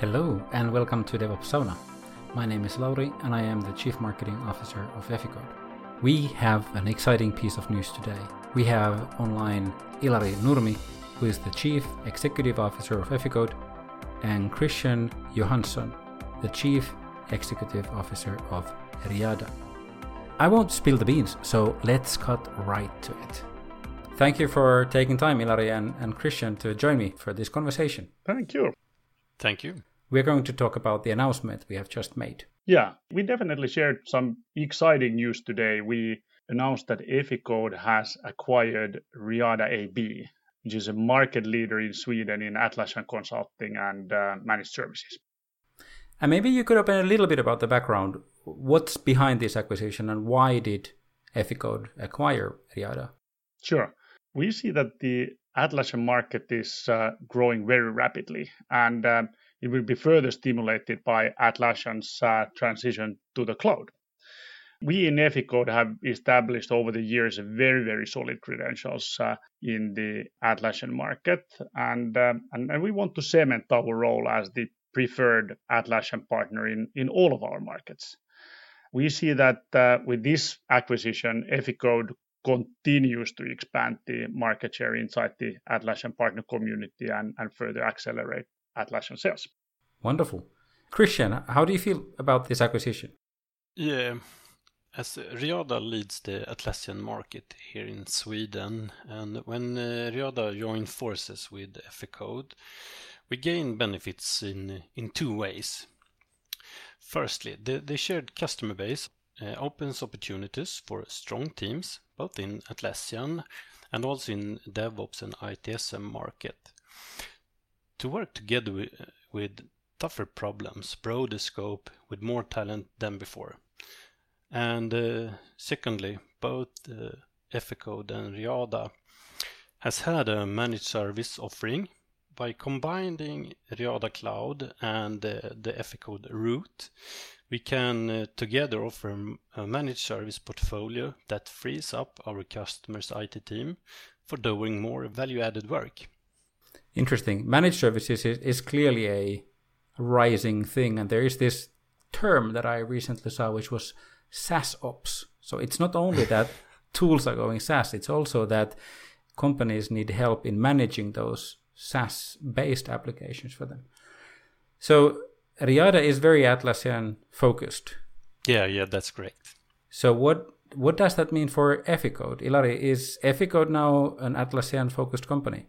Hello and welcome to DevOps Sauna. My name is Lauri and I am the Chief Marketing Officer of Eficode. We have an exciting piece of news today. We have online Ilari Nurmi, who is the Chief Executive Officer of Eficode, and Christian Johansson, the Chief Executive Officer of Riada. I won't spill the beans, so let's cut right to it. Thank you for taking time, Ilari and Christian, to join me for this conversation. Thank you. Thank you. We're going to talk about the announcement we have just made. Yeah, we definitely shared some exciting news today. We announced that Eficode has acquired Riada AB, which is a market leader in Sweden in Atlassian consulting and managed services. And maybe you could open a little bit about the background. What's behind this acquisition and why did Eficode acquire Riada? Sure. We see that the Atlassian market is growing very rapidly, and it will be further stimulated by Atlassian's transition to the cloud. We in Eficode have established over the years a very, very solid credentials in the Atlassian market, and we want to cement our role as the preferred Atlassian partner in all of our markets. We see that with this acquisition, Eficode continues to expand the market share inside the Atlassian partner community and further accelerate Atlassian sales. Wonderful. Christian, how do you feel about this acquisition? Yeah, as Riada leads the Atlassian market here in Sweden, and when Riada joined forces with Eficode, we gain benefits in two ways. Firstly, the shared customer base opens opportunities for strong teams, both in Atlassian and also in DevOps and ITSM market, to work together with tougher problems, broader scope, with more talent than before. And secondly, both Eficode and Riada has had a managed service offering. By combining Riada Cloud and the Eficode route, we can together offer a managed service portfolio that frees up our customers' IT team for doing more value-added work. Interesting. Managed services is clearly a rising thing, and there is this term that I recently saw, which was SaaS ops. So it's not only that tools are going SaaS, it's also that companies need help in managing those SaaS-based applications for them. So Riada is very Atlassian focused. Yeah, that's correct. So what does that mean for Eficode? Ilari, is Eficode now an Atlassian focused company?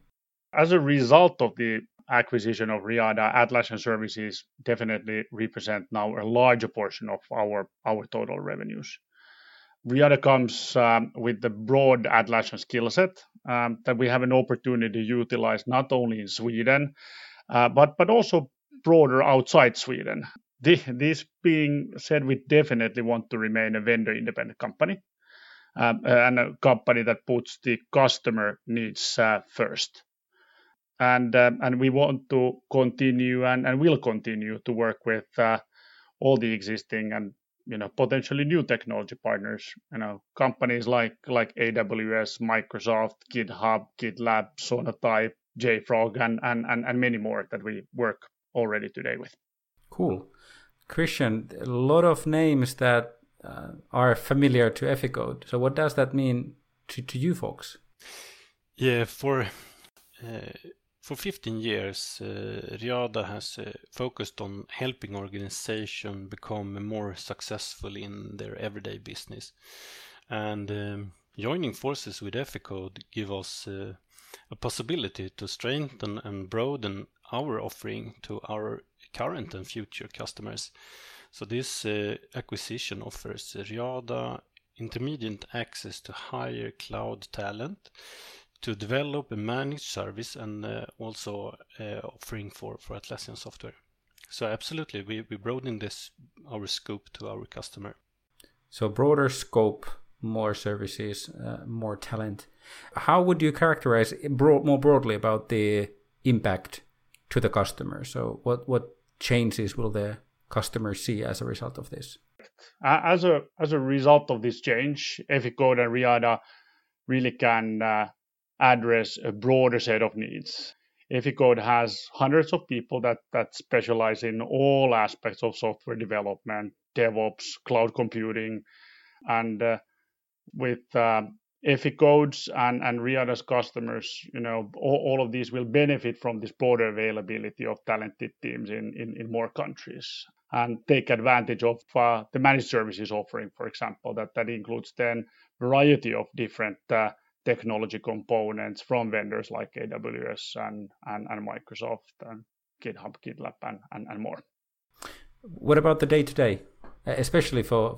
As a result of the acquisition of Riada, Atlassian services definitely represent now a larger portion of our total revenues. Riada comes with the broad Atlassian skill set that we have an opportunity to utilize not only in Sweden, but also broader outside Sweden. This being said, we definitely want to remain a vendor-independent company and a company that puts the customer needs first. And we want to continue and will continue to work with all the existing and potentially new technology partners, companies like AWS, Microsoft, GitHub, GitLab, Sonatype, JFrog, and many more that we work already today with. Cool. Christian, a lot of names that are familiar to Eficode. So what does that mean to you folks? Yeah, for 15 years, Riada has focused on helping organizations become more successful in their everyday business. And joining forces with Eficode give us a possibility to strengthen and broaden our offering to our current and future customers. So this acquisition offers Riada intermediate access to higher cloud talent, to develop a managed service and also offering for Atlassian software. So absolutely, we broaden our scope to our customer. So broader scope, more services, more talent. How would you characterize more broadly about the impact to the customer? So what changes will the customer see as a result of this? As a result of this change, Eficode and Riada really can address a broader set of needs. Eficode has hundreds of people that specialize in all aspects of software development, DevOps, cloud computing. And with Efficode's and Riada's customers, all of these will benefit from this broader availability of talented teams in more countries and take advantage of the managed services offering, for example, that includes then variety of different technology components from vendors like AWS and Microsoft and GitHub, GitLab and more. What about the day-to-day? Especially for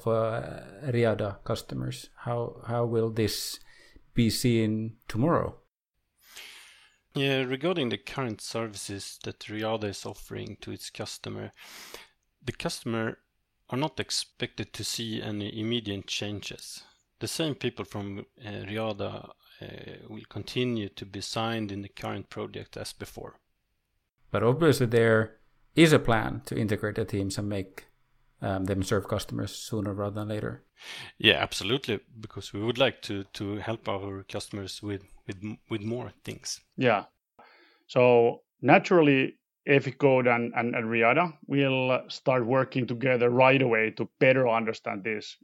Riada customers, how will this be seen tomorrow? Yeah, regarding the current services that Riada is offering to its customer, the customer are not expected to see any immediate changes. The same people from Riada will continue to be signed in the current project as before. But obviously there is a plan to integrate the teams and make them serve customers sooner rather than later. Yeah, absolutely, because we would like to help our customers with more things. Yeah. So naturally, Eficode and Riada will start working together right away to better understand this,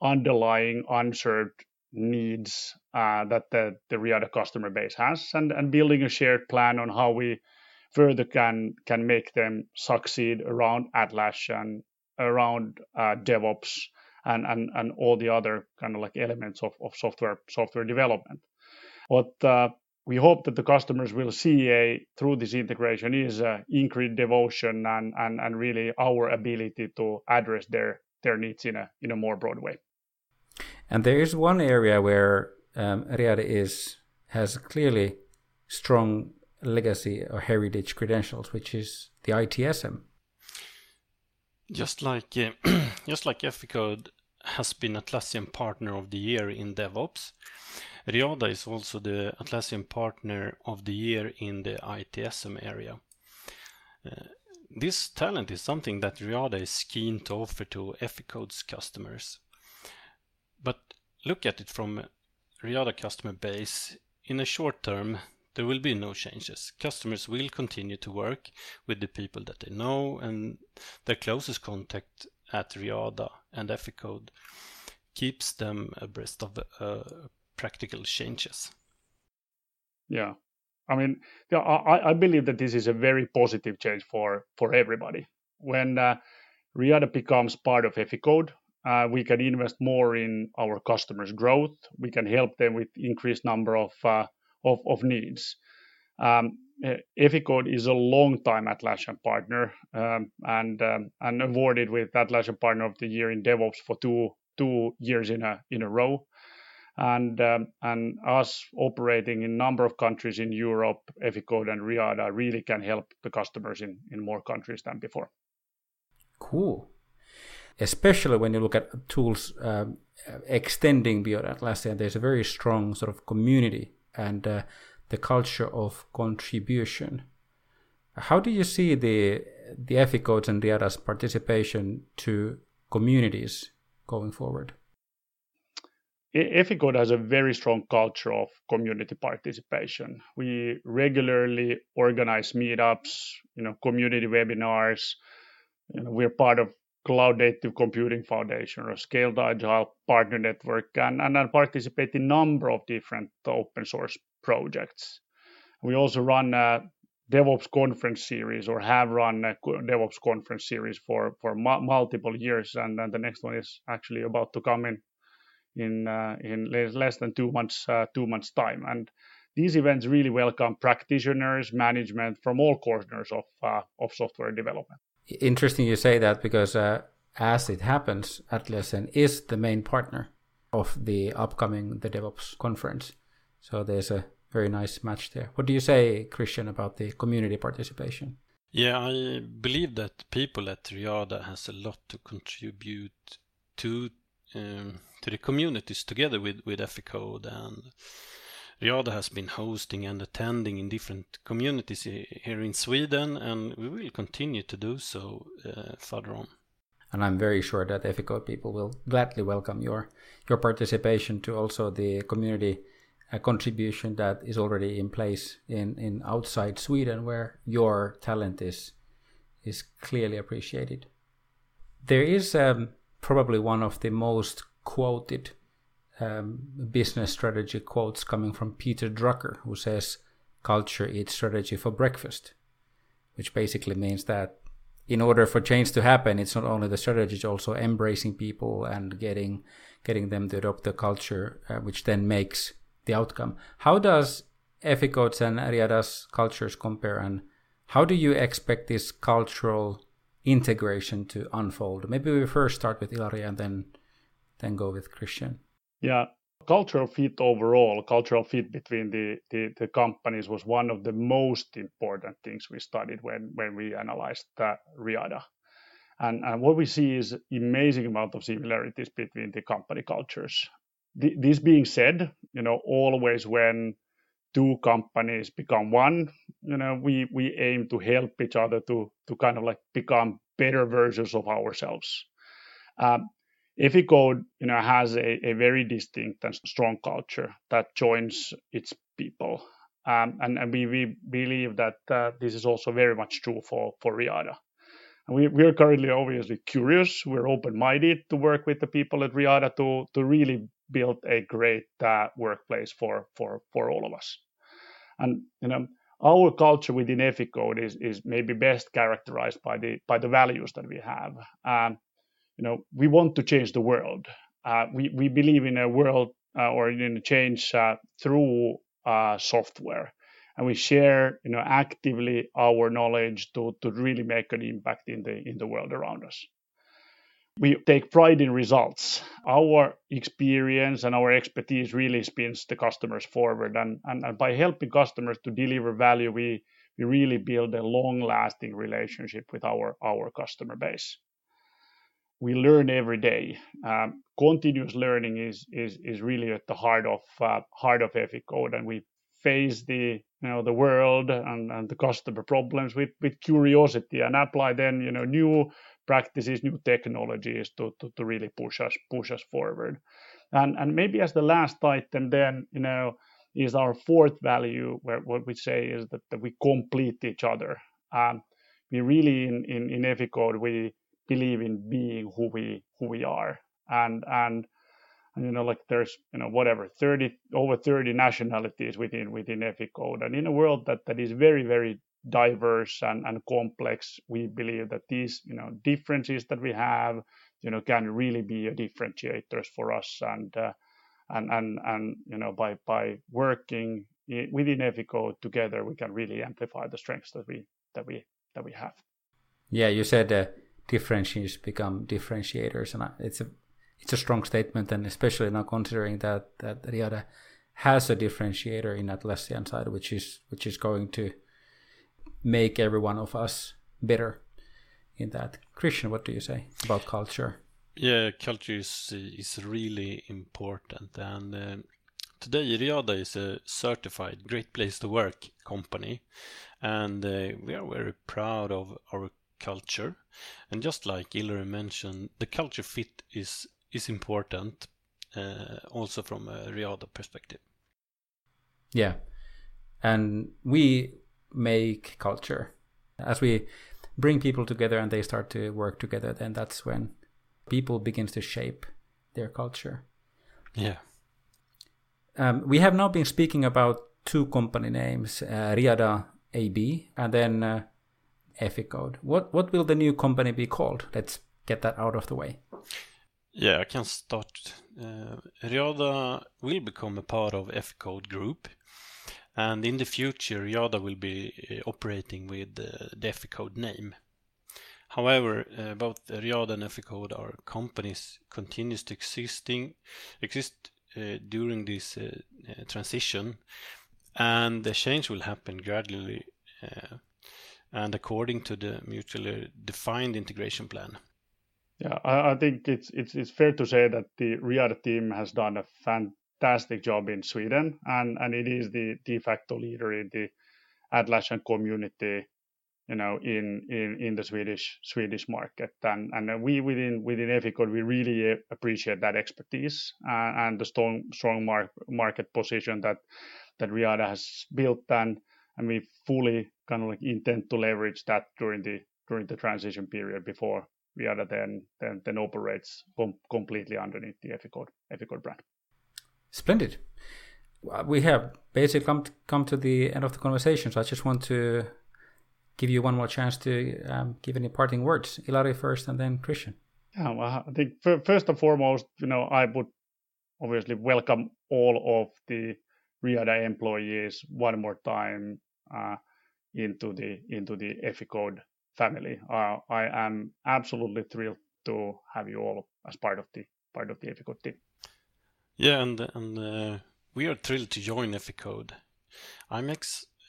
underlying unserved needs that the Riada customer base has, and building a shared plan on how we further can make them succeed around Atlassian, around DevOps and all the other kind of like elements of software development. What we hope that the customers will see through this integration is increased devotion and really our ability to address their needs in a more broad way. And there is one area where Riada has clearly strong legacy or heritage credentials, which is the ITSM. Just like Eficode has been Atlassian Partner of the Year in DevOps, Riada is also the Atlassian Partner of the Year in the ITSM area. This talent is something that Riada is keen to offer to Efficode's customers. But look at it from Riada customer base. In the short term, there will be no changes. Customers will continue to work with the people that they know and their closest contact at Riada, and Eficode keeps them abreast of practical changes. Yeah. I mean, I believe that this is a very positive change for everybody. When Riada becomes part of Eficode, we can invest more in our customers' growth. We can help them with increased number of needs. Eficode is a long-time Atlassian partner and awarded with Atlassian Partner of the Year in DevOps for two years in a row. And us operating in a number of countries in Europe, Eficode and Riada really can help the customers in more countries than before. Cool. Especially when you look at tools extending beyond Atlassian, there's a very strong sort of community and the culture of contribution. How do you see the Efficode's and Riada's participation to communities going forward? Efficode has a very strong culture of community participation. We regularly organize meetups, community webinars. We're part of Cloud Native Computing Foundation or Scaled Agile Partner Network and participate in a number of different open source projects. We also run a DevOps conference series or have run a DevOps conference series for multiple years, and then the next one is actually about to come in less than 2 months time. And these events really welcome practitioners, management from all corners of software development. Interesting you say that, because as it happens, Atlassian is the main partner of the upcoming DevOps conference. So there's a very nice match there. What do you say, Christian, about the community participation? Yeah, I believe that people at Riada has a lot to contribute to the communities together with Eficode, and Riada has been hosting and attending in different communities here in Sweden, and we will continue to do so further on. And I'm very sure that Eficode people will gladly welcome your participation to also the community a contribution that is already in place in outside Sweden, where your talent is clearly appreciated. There is probably one of the most quoted business strategy quotes coming from Peter Drucker, who says, "Culture eats strategy for breakfast," which basically means that in order for change to happen, it's not only the strategy, it's also embracing people and getting them to adopt the culture, which then makes the outcome. How does Eficode's and Riada's cultures compare, and how do you expect this cultural integration to unfold? Maybe we first start with Ilari and then go with Christian. Yeah, cultural fit overall, cultural fit between the companies was one of the most important things we studied when we analyzed Riada. And what we see is amazing amount of similarities between the company cultures. This being said, always when two companies become one, we aim to help each other to kind of like become better versions of ourselves. Eficode, has a very distinct and strong culture that joins its people. And we believe that this is also very much true for Riada. And we are currently obviously curious. We're open-minded to work with the people at Riada to really build a great workplace for all of us. And, our culture within Eficode is maybe best characterized by the values that we have. We want to change the world. We believe in a world or in a change through software, and we share actively our knowledge to really make an impact in the world around us. We take pride in results. Our experience and our expertise really spins the customers forward, and by helping customers to deliver value, we really build a long-lasting relationship with our customer base. We learn every day. Continuous learning is really at the heart of Eficode, and we face the world and the customer problems with curiosity, and apply then new practices, new technologies to really push us forward. And maybe as the last item then is our fourth value, where what we say is that we complete each other. We really in Eficode we believe in being who we are, and there's 30 nationalities within Eficode, and in a world that is very, very diverse and complex, we believe that these differences that we have can really be differentiators for us, and by working within Eficode together, we can really amplify the strengths that we have. Yeah, you said differences become differentiators, and it's a strong statement, and especially now considering that Riada has a differentiator in Atlassian side, which is going to make every one of us better in that. Christian, what do you say about culture? Yeah, culture is really important, and today Riada is a certified Great Place to Work company, and we are very proud of our culture. And just like Ilari mentioned, the culture fit is important, also from a Riada perspective. Yeah, and we make culture. As we bring people together and they start to work together, then that's when people begins to shape their culture. Yeah. We have now been speaking about two company names, Riada AB and then Eficode. What will the new company be called? Let's get that out of the way. Yeah, I can start. Riada will become a part of Eficode Group. And in the future, Riada will be operating with the Eficode name. However, both Riada and Eficode are companies continues to exist during this transition. And the change will happen gradually and according to the mutually defined integration plan. Yeah, I think it's fair to say that the Riada team has done a fantastic job in Sweden, and it is the de facto leader in the Atlassian community you know, in the Swedish market. And we within Eficode, we really appreciate that expertise and the strong market position that Riada has built, and we fully kind of like intend to leverage that during the transition period before Riada then operates completely underneath the Eficode brand. Splendid. We have basically come to the end of the conversation, so I just want to give you one more chance to give any parting words. Ilari first, and then Christian. Yeah, well, I think first and foremost, you know, I would obviously welcome all of the Riada employees one more time into the Eficode family. I am absolutely thrilled to have you all as part of the Eficode team. Yeah, and we are thrilled to join Eficode. I'm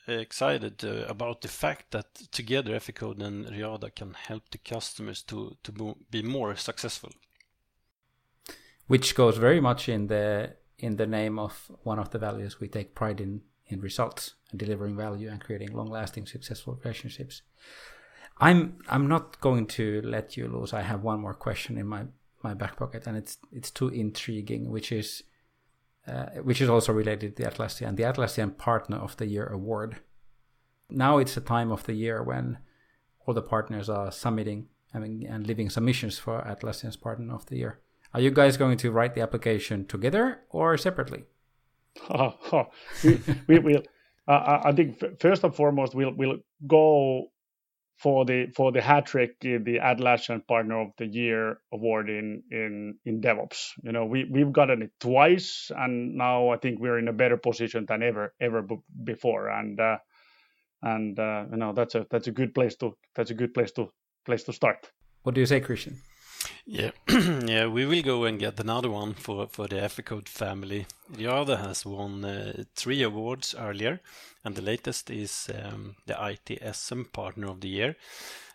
excited about the fact that together Eficode and Riada can help the customers to be more successful. Which goes very much in the name of one of the values we take pride in results and delivering value and creating long-lasting successful relationships. I'm not going to let you lose. I have one more question in my back pocket, and it's too intriguing, which is also related to Atlassian, the Atlassian Partner of the Year award. Now it's a time of the year when all the partners are submitting and leaving submissions for Atlassian's Partner of the Year. Are you guys going to write the application together or separately? We will. I think first and foremost we'll go for the hat trick in the Atlassian Partner of the Year award in DevOps. You know, we've gotten it twice, and now I think we're in a better position than ever before. And you know, that's a good place to start. What do you say, Christian? Yeah, yeah, we will go and get another one for the Eficode family. Riada has won 3 awards earlier, and the latest is the ITSM Partner of the Year.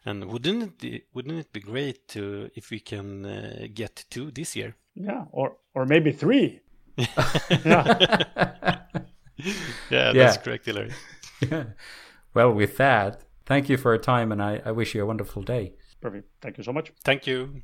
And wouldn't it be great if we can get 2 this year? Yeah, or maybe 3. yeah, that's correct, Hilary. Yeah. Well, with that, thank you for your time, and I wish you a wonderful day. Perfect. Thank you so much. Thank you.